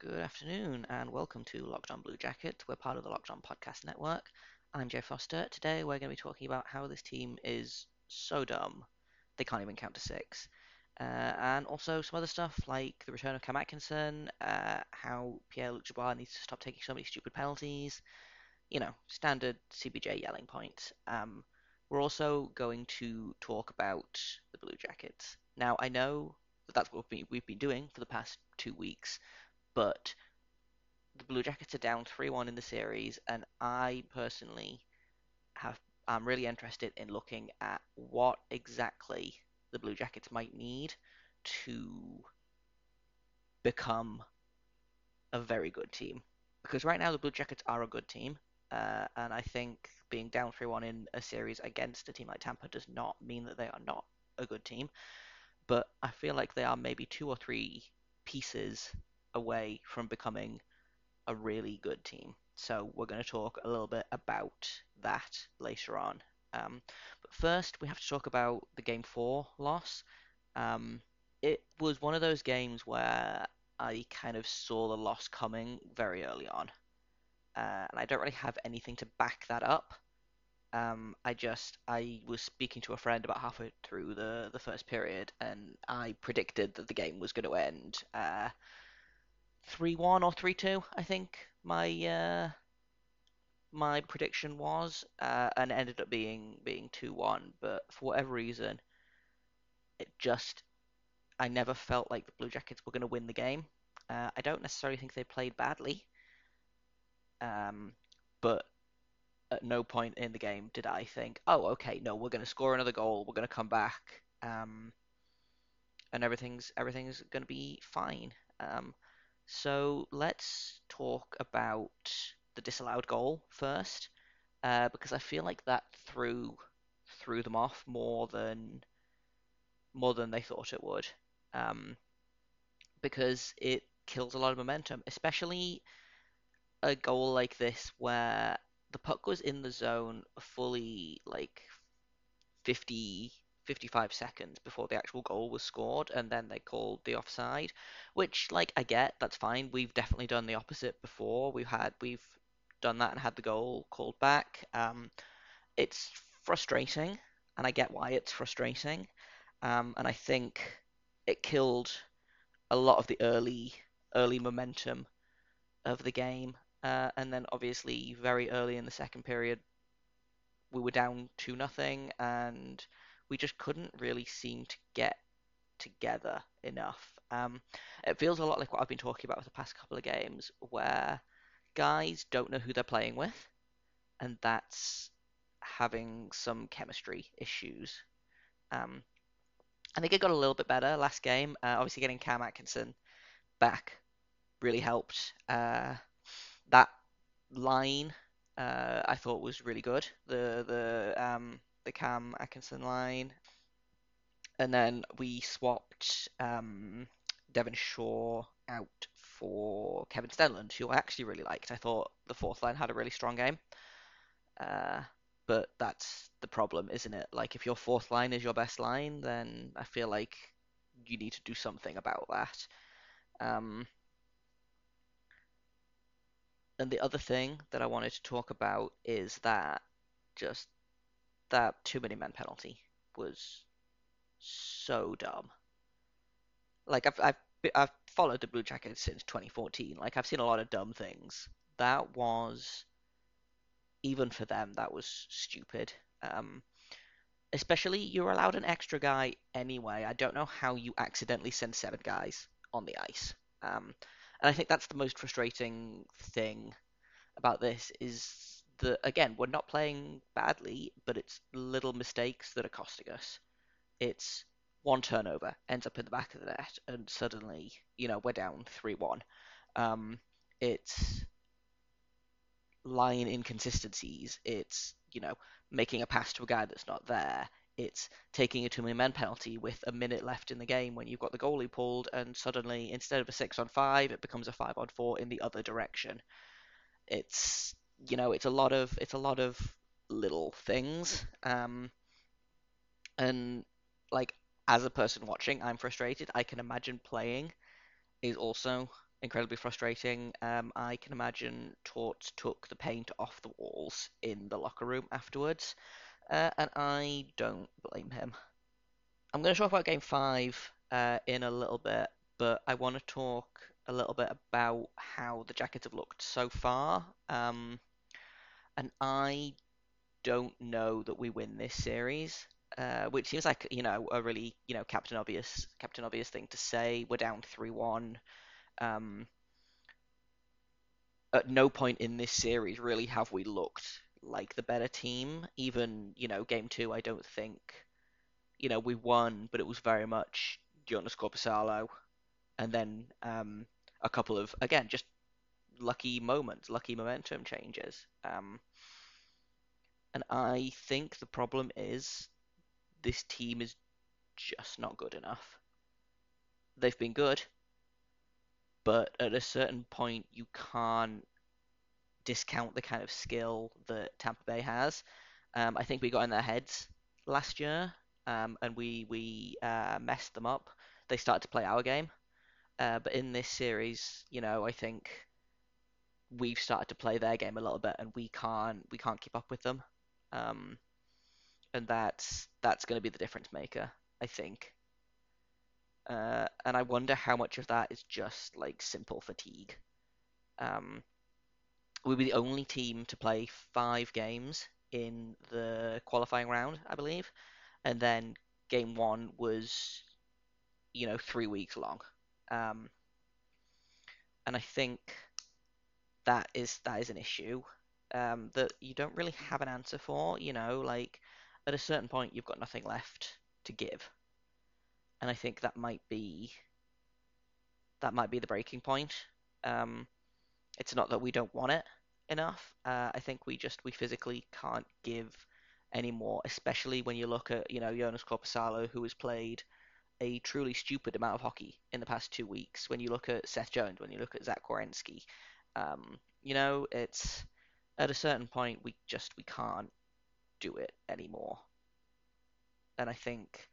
Good afternoon and welcome to Locked On Blue Jackets. We're part of the Locked On Podcast Network. I'm Jay Foster. Today we're going to be talking about how this team is so dumb they can't even count to six. And also some other stuff like the return of Cam Atkinson, how Pierre-Luc Dubois needs to stop taking so many stupid penalties. You know, standard CBJ yelling points. We're also going to talk about the Blue Jackets. Now, I know that that's what we've been doing for the past 2 weeks, but the Blue Jackets are down 3-1 in the series, and I personally I'm really interested in looking at what exactly the Blue Jackets might need to become a very good team. Because right now the Blue Jackets are a good team, and I think being down 3-1 in a series against a team like Tampa does not mean that they are not a good team. But I feel like they are maybe 2 or 3 pieces away from becoming a really good team. So we're going to talk a little bit about that later on. But first, we have to talk about the Game 4 loss. It was one of those games where I kind of saw the loss coming very early on. And I don't really have anything to back that up. I was speaking to a friend about halfway through the first period, and I predicted that the game was going to end 3-1 or 3-2, I think my prediction was, and ended up being 2-1, but for whatever reason, I never felt like the Blue Jackets were going to win the game. I don't necessarily think they played badly, but at no point in the game did I think, oh, okay, no, we're going to score another goal, we're going to come back, and everything's going to be fine. So let's talk about the disallowed goal first, because I feel like that threw them off more than they thought it would, because it kills a lot of momentum, especially a goal like this where the puck was in the zone fully like 55 seconds before the actual goal was scored, and then they called the offside, which, like, I get, that's fine. We've definitely done the opposite before. We've done that and had the goal called back. It's frustrating, and I get why it's frustrating. And I think it killed a lot of the early momentum of the game. And then obviously very early in the second period, we were down 2-0, and we just couldn't really seem to get together enough. It feels a lot like what I've been talking about with the past couple of games, where guys don't know who they're playing with, and that's having some chemistry issues. I think it got a little bit better last game. Obviously getting Cam Atkinson back really helped. That line I thought was really good, the Cam Atkinson line. And then we swapped Devon Shaw out for Kevin Stenlund, who I actually really liked. I thought the fourth line had a really strong game. But that's the problem, isn't it? Like, if your fourth line is your best line, then I feel like you need to do something about that. And the other thing that I wanted to talk about is that just that too many men penalty was so dumb. Like, I've followed the Blue Jackets since 2014. Like, I've seen a lot of dumb things. That was, even for them, that was stupid. Especially, you're allowed an extra guy anyway. I don't know how you accidentally send 7 guys on the ice. And I think that's the most frustrating thing about this, is that, again, we're not playing badly, but it's little mistakes that are costing us. It's one turnover, ends up in the back of the net, and suddenly, we're down 3-1. It's line inconsistencies. It's, making a pass to a guy that's not there. It's taking a too-many-men penalty with a minute left in the game when you've got the goalie pulled, and suddenly, instead of a 6-on-5, it becomes a 5-on-4 in the other direction. It's, it's a lot of little things. And, like, as a person watching, I'm frustrated. I can imagine playing is also incredibly frustrating. I can imagine Torts took the paint off the walls in the locker room afterwards, and I don't blame him. I'm going to talk about Game 5 in a little bit, but I want to talk a little bit about how the Jackets have looked so far, and I don't know that we win this series, which seems like, a really, Captain Obvious thing to say. We're down 3-1. At no point in this series really have we looked like the better team. Even, Game 2, I don't think, we won, but it was very much Joonas Korpisalo, and then a couple of, again, just lucky moments, lucky momentum changes. And I think the problem is this team is just not good enough. They've been good, but at a certain point, you can't discount the kind of skill that Tampa Bay has. I think we got in their heads last year, and we messed them up. They started to play our game. But in this series, I think we've started to play their game a little bit, and we can't keep up with them. And that's going to be the difference maker, I think. And I wonder how much of that is just like simple fatigue. We were the only team to play 5 games in the qualifying round, I believe, and then Game 1 was, 3 weeks long. And I think that is an issue that you don't really have an answer for. At a certain point, you've got nothing left to give, and I think that might be the breaking point. It's not that we don't want it enough. I think we physically can't give anymore, especially when you look at Joonas Korpisalo, who has played a truly stupid amount of hockey in the past 2 weeks. When you look at Seth Jones, when you look at Zach Werenski, it's at a certain point we can't do it anymore. And I think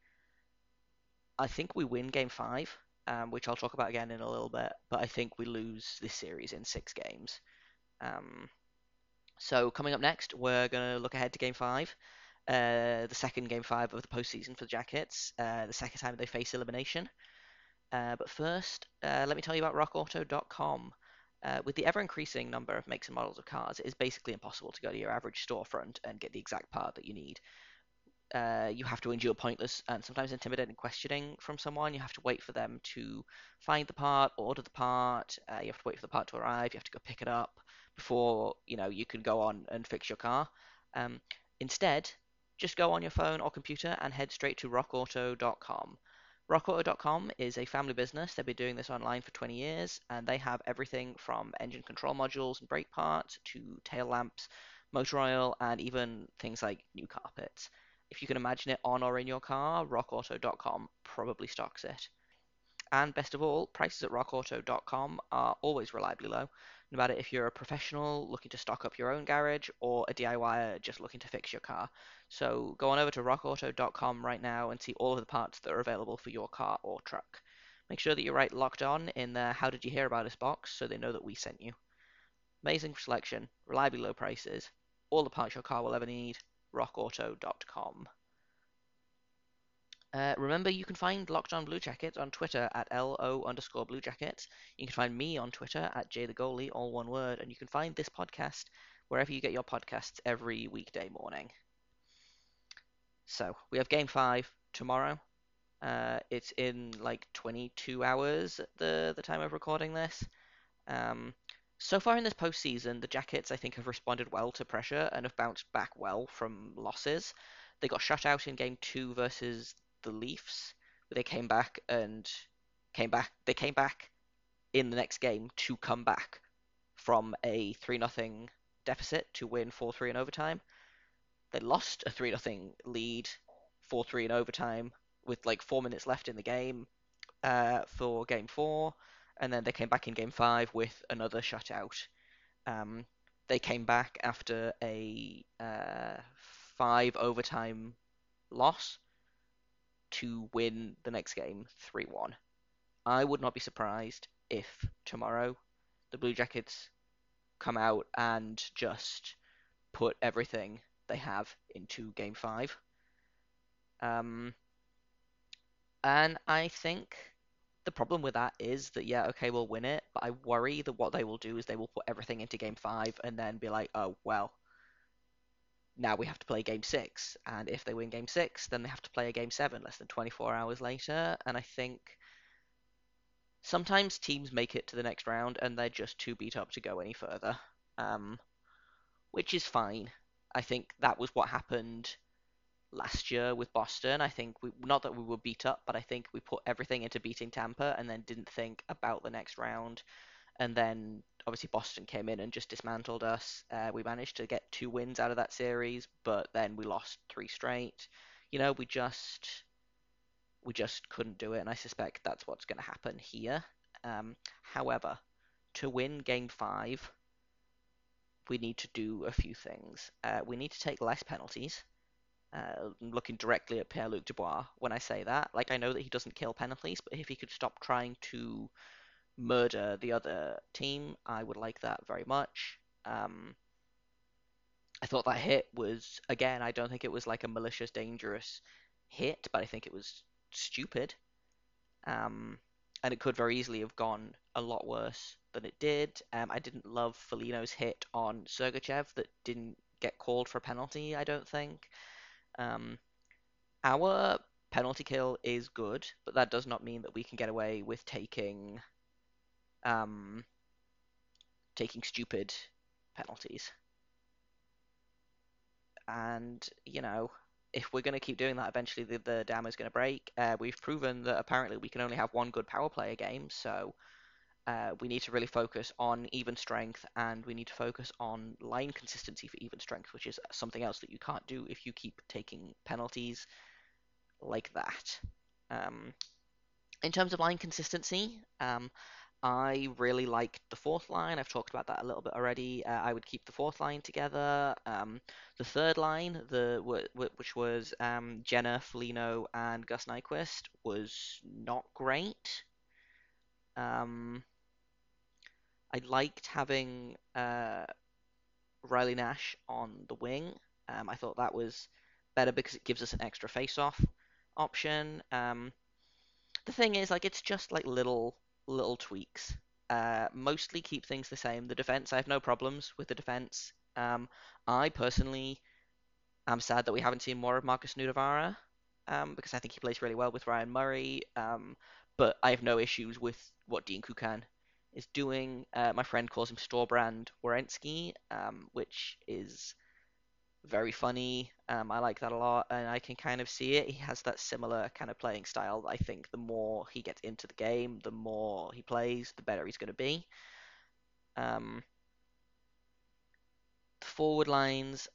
we win Game 5, which I'll talk about again in a little bit, but I think we lose this series in 6 games. So coming up next, we're going to look ahead to Game 5, the second Game 5 of the postseason for the Jackets, the second time they face elimination. But first, let me tell you about RockAuto.com. With the ever-increasing number of makes and models of cars, it is basically impossible to go to your average storefront and get the exact part that you need. You have to endure pointless and sometimes intimidating questioning from someone. You have to wait for them to find the part, order the part. You have to wait for the part to arrive. You have to go pick it up before you can go on and fix your car. Instead, just go on your phone or computer and head straight to rockauto.com. RockAuto.com is a family business. They've been doing this online for 20 years, and they have everything from engine control modules and brake parts to tail lamps, motor oil, and even things like new carpets. If you can imagine it on or in your car, RockAuto.com probably stocks it. And best of all, prices at RockAuto.com are always reliably low, no matter if you're a professional looking to stock up your own garage or a DIYer just looking to fix your car. So go on over to RockAuto.com right now and see all of the parts that are available for your car or truck. Make sure that you write Locked On in the How Did You Hear About Us box so they know that we sent you. Amazing selection, reliably low prices, all the parts your car will ever need, RockAuto.com. Remember, you can find Locked On Blue Jackets on Twitter at @LO_BlueJackets. You can find me on Twitter at @JayTheGoalie, all one word. And you can find this podcast wherever you get your podcasts every weekday morning. So, we have Game 5 tomorrow. It's in, 22 hours at the time of recording this. So far in this postseason, the Jackets, I think, have responded well to pressure and have bounced back well from losses. They got shut out in Game 2 versus the Leafs. They came back. They came back in the next game to come back from a 3-0 deficit to win 4-3 in overtime. They lost a 3-0 lead, 4-3 in overtime with 4 minutes left in the game for Game 4, and then they came back in Game 5 with another shutout. They came back after a 5 overtime loss to win the next game 3-1. I would not be surprised if tomorrow the Blue Jackets come out and just put everything they have into Game 5. And I think the problem with that is that, yeah, okay, we'll win it, but I worry that what they will do is they will put everything into Game 5 and then be like, oh, well, now we have to play Game 6. And if they win Game 6, then they have to play a Game 7 less than 24 hours later. And I think sometimes teams make it to the next round and they're just too beat up to go any further, which is fine. I think that was what happened last year with Boston. I think we, not that we were beat up, but I think we put everything into beating Tampa and then didn't think about the next round. And then obviously Boston came in and just dismantled us. We managed to get 2 wins out of that series, but then we lost 3 straight. You know, we just couldn't do it, and I suspect that's what's going to happen here. However, to win Game 5, we need to do a few things. We need to take less penalties. Looking directly at Pierre-Luc Dubois when I say that. Like, I know that he doesn't kill penalties, but if he could stop trying to murder the other team, I would like that very much. I thought that hit was, again, I don't think it was like a malicious, dangerous hit, but I think it was stupid. And it could very easily have gone a lot worse than it did. I didn't love Foligno's hit on Sergachev that didn't get called for a penalty, I don't think. Our penalty kill is good, but that does not mean that we can get away with taking taking stupid penalties. And, you know, if we're going to keep doing that, eventually the dam is going to break. We've proven that apparently we can only have one good power play a game, so we need to really focus on even strength, and we need to focus on line consistency for even strength, which is something else that you can't do if you keep taking penalties like that. In terms of line consistency, I really liked the 4th line. I've talked about that a little bit already. I would keep the 4th line together. The 3rd line, which was Jenna, Foligno, and Gus Nyquist, was not great. I liked having Riley Nash on the wing. I thought that was better because it gives us an extra face-off option. The thing is, like, it's just like little tweaks. Mostly keep things the same. The defense, I have no problems with the defense. I personally am sad that we haven't seen more of Marcus Nudavara, because I think he plays really well with Ryan Murray. But I have no issues with what Dean Kukan is doing. My friend calls him Storebrand Werenski, which is very funny. I like that a lot, and I can kind of see it. He has that similar kind of playing style. I think the more he gets into the game, the more he plays, the better he's going to be. The forward lines,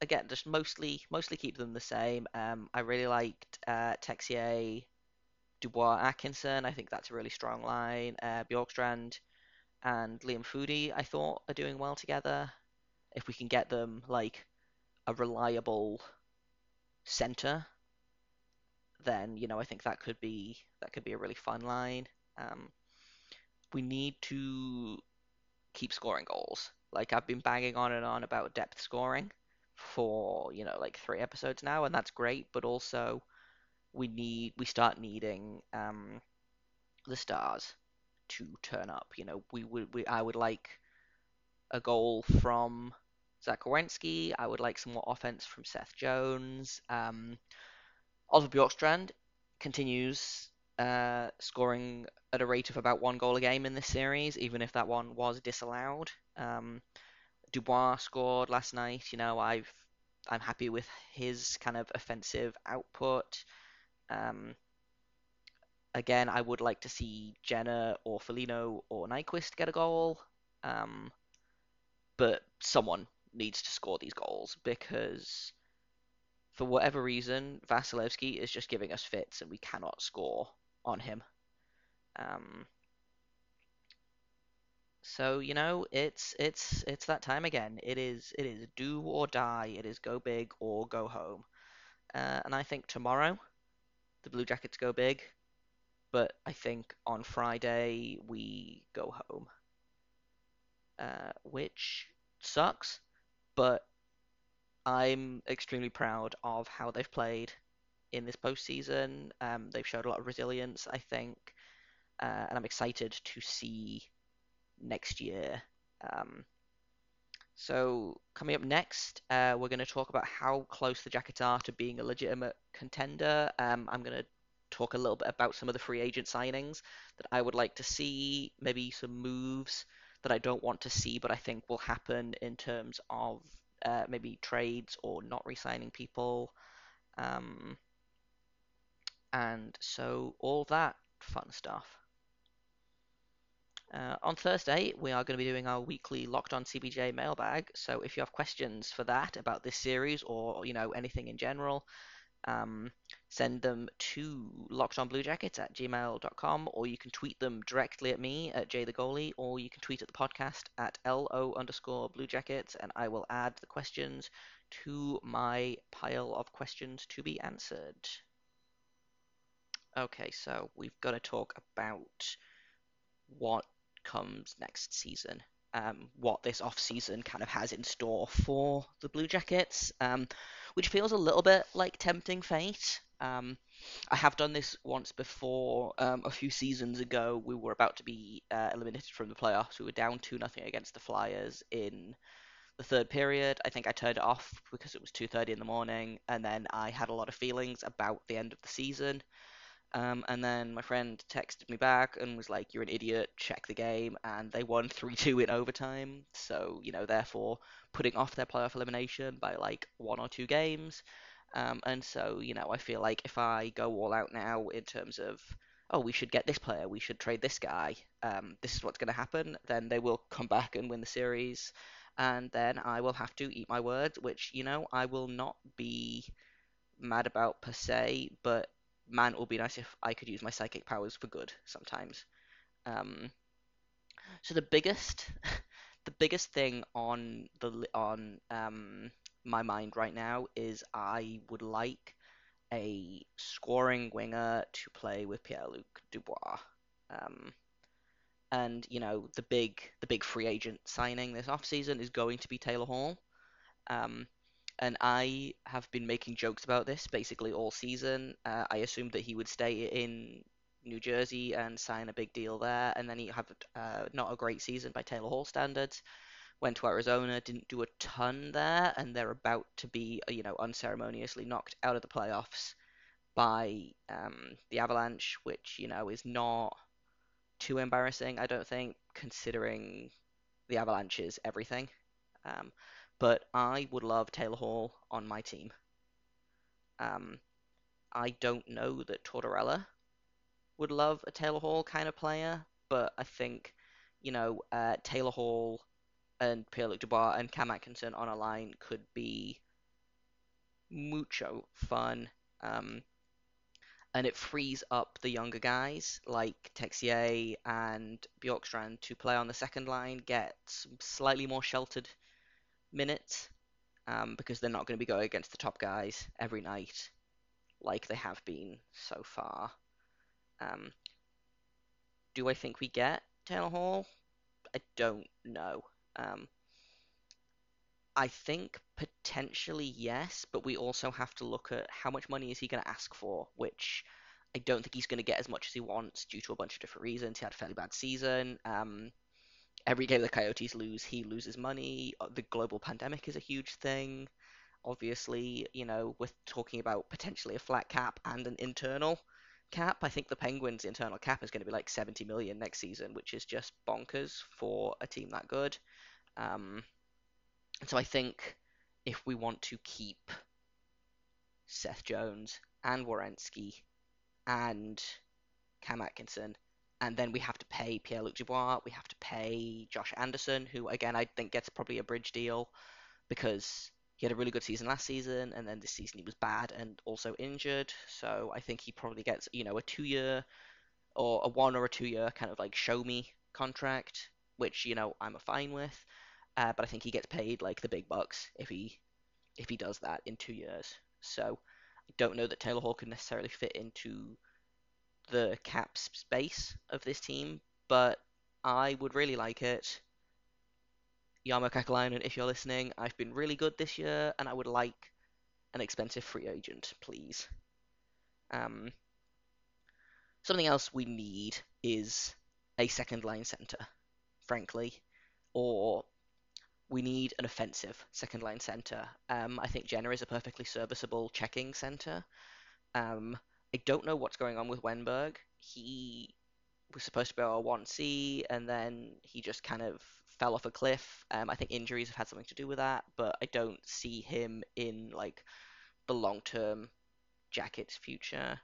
again, just mostly keep them the same. I really liked Texier, Dubois, Atkinson. I think that's a really strong line. Bjorkstrand and Liam Foudy, I thought, are doing well together. If we can get them, like, a reliable center, then, you know, I think that could be a really fun line. We need to keep scoring goals. Like, I've been banging on and on about depth scoring for, you know, like 3 episodes now, and that's great, but also we start needing the stars to turn up. You know, I would like a goal from Zach Werenski. I would like some more offense from Seth Jones. Oliver Bjorkstrand continues scoring at a rate of about 1 goal a game in this series, even if that one was disallowed. Dubois scored last night. You know, I'm happy with his kind of offensive output. Again, I would like to see Jenner or Foligno or Nyquist get a goal, but someone needs to score these goals, because for whatever reason Vasilevskiy is just giving us fits and we cannot score on him. So, you know, it's that time again. It is do or die. It is go big or go home. And I think tomorrow the Blue Jackets go big, But I think on Friday we go home, which sucks, but I'm extremely proud of how they've played in this postseason. They've showed a lot of resilience, I think, and I'm excited to see next year. So coming up next, we're going to talk about how close the Jackets are to being a legitimate contender. I'm going to talk a little bit about some of the free agent signings that I would like to see, maybe some moves that I don't want to see but I think will happen in terms of maybe trades or not re-signing people. And so all that fun stuff. On Thursday, we are going to be doing our weekly Locked On CBJ mailbag. So if you have questions for that about this series or, anything in general, send them to lockedonbluejackets@gmail.com, or you can tweet them directly at me at JayTheGoalie, or you can tweet at the podcast at LO_Blue Jackets, and I will add the questions to my pile of questions to be answered. Okay, so we've got to talk about what comes next season, what this off-season kind of has in store for the Blue Jackets, which feels a little bit like tempting fate. I have done this once before. A few seasons ago, we were about to be eliminated from the playoffs. We were down 2-0 against the Flyers in the third period. I think I turned it off because it was 2:30 in the morning, and then I had a lot of feelings about the end of the season. And then my friend texted me back and was like, "You're an idiot, check the game." And they won 3-2 in overtime. So, therefore putting off their playoff elimination by like one or two games. And so, I feel like if I go all out now in terms of, oh, we should get this player, we should trade this guy, this is what's going to happen, then they will come back and win the series. And then I will have to eat my words, which, I will not be mad about per se, but man, it would be nice if I could use my psychic powers for good sometimes. So the biggest thing on my mind right now is I would like a scoring winger to play with Pierre-Luc Dubois. And the big free agent signing this offseason is going to be Taylor Hall. And I have been making jokes about this basically all season. I assumed that he would stay in New Jersey and sign a big deal there, and then he'd have not a great season by Taylor Hall standards. Went to Arizona, didn't do a ton there, and they're about to be, unceremoniously knocked out of the playoffs by the Avalanche, which, is not too embarrassing, I don't think, considering the Avalanche is everything. But I would love Taylor Hall on my team. I don't know that Tortorella would love a Taylor Hall kind of player, but I think, Taylor Hall and Pierre-Luc Dubois and Cam Atkinson on a line could be mucho fun. And it frees up the younger guys like Texier and Bjorkstrand to play on the second line, get slightly more sheltered minutes, because they're not going to be going against the top guys every night like they have been so far. Do I think we get Taylor Hall? I don't know. I think potentially yes, but we also have to look at how much money is he going to ask for, which I don't think he's going to get as much as he wants due to a bunch of different reasons. He had a fairly bad season. Every game the Coyotes lose, he loses money. The global pandemic is a huge thing. Obviously, we're talking about potentially a flat cap and an internal cap. I think the Penguins' internal cap is going to be like 70 million next season, which is just bonkers for a team that good. So I think if we want to keep Seth Jones and Werenski and Cam Atkinson, and then we have to pay Pierre-Luc Dubois, we have to pay Josh Anderson, who, again, I think gets probably a bridge deal because he had a really good season last season, and then this season he was bad and also injured. So I think he probably gets, a 2-year or a 1 or a 2-year kind of like show me contract, which, I'm fine with. But I think he gets paid like the big bucks if he does that in 2 years. So I don't know that Taylor Hall can necessarily fit into the cap space of this team, but I would really like it. Jarmo Kakalainen, if you're listening, I've been really good this year, and I would like an expensive free agent, please. Something else we need is a second-line centre, frankly, or we need an offensive second-line centre. I think Jenner is a perfectly serviceable checking centre. I don't know what's going on with Wenberg. He was supposed to be our 1C, and then he just kind of fell off a cliff. I think injuries have had something to do with that, but I don't see him in the long-term Jackets future.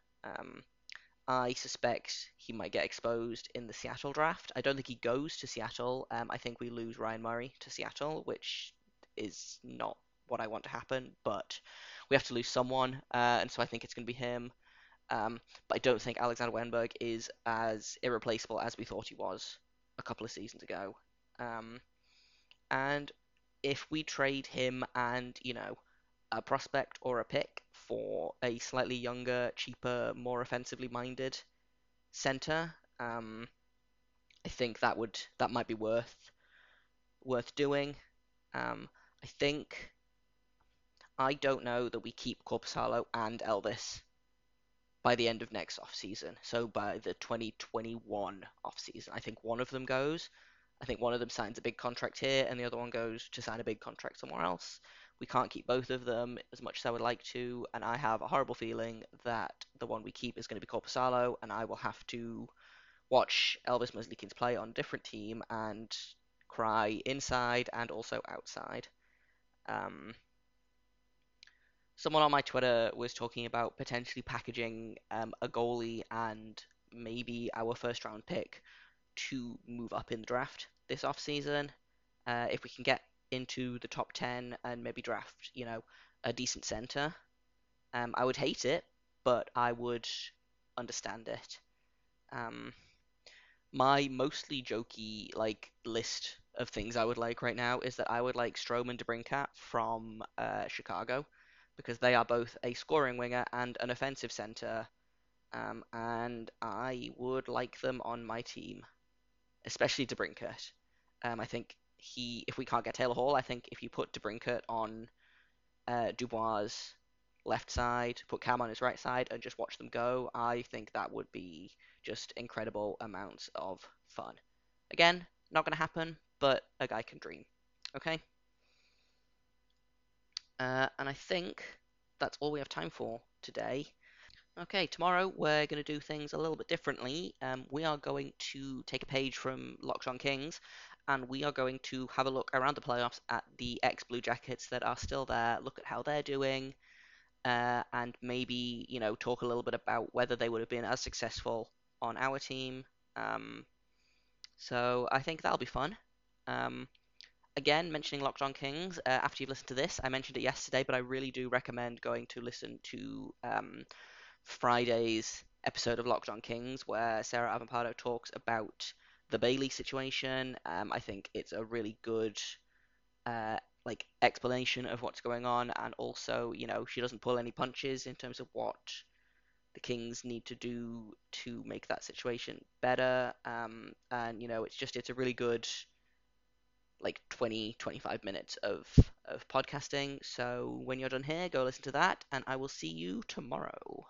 I suspect he might get exposed in the Seattle draft. I don't think he goes to Seattle. I think we lose Ryan Murray to Seattle, which is not what I want to happen, but we have to lose someone, and so I think it's going to be him. But I don't think Alexander Wenberg is as irreplaceable as we thought he was a couple of seasons ago. And if we trade him and, a prospect or a pick for a slightly younger, cheaper, more offensively minded center, I think that might be worth doing. I think I don't know that we keep Korpisalo and Elvis by the end of next off season. So by the 2021 off season, I think one of them goes. I think one of them signs a big contract here, and the other one goes to sign a big contract somewhere else. We can't keep both of them as much as I would like to, and I have a horrible feeling that the one we keep is going to be Korpisalo, and I will have to watch Elvis Muslikins play on a different team and cry inside and also outside. Someone on my Twitter was talking about potentially packaging a goalie and maybe our first-round pick to move up in the draft this off-season. If we can get into the top 10 and maybe draft, a decent centre. I would hate it, but I would understand it. My mostly jokey, list of things I would like right now is that I would like Stroman DeBrincat from Chicago, because they are both a scoring winger and an offensive centre, and I would like them on my team, especially DeBrincat. I think if we can't get Taylor Hall, I think if you put DeBrincat on Dubois' left side, put Cam on his right side, and just watch them go, I think that would be just incredible amounts of fun. Again, not going to happen, but a guy can dream. Okay? And I think that's all we have time for today. Okay, tomorrow we're going to do things a little bit differently. We are going to take a page from Locked On Kings, and we are going to have a look around the playoffs at the ex-Blue Jackets that are still there, look at how they're doing, and maybe, talk a little bit about whether they would have been as successful on our team. So I think that'll be fun. Again, mentioning Locked On Kings, after you've listened to this, I mentioned it yesterday, but I really do recommend going to listen to Friday's episode of Locked On Kings, where Sarah Avampado talks about the Bailey situation. I think it's a really good explanation of what's going on, and also, she doesn't pull any punches in terms of what the Kings need to do to make that situation better. And it's a really good 20-25 minutes of podcasting. So when you're done here, go listen to that, and I will see you tomorrow.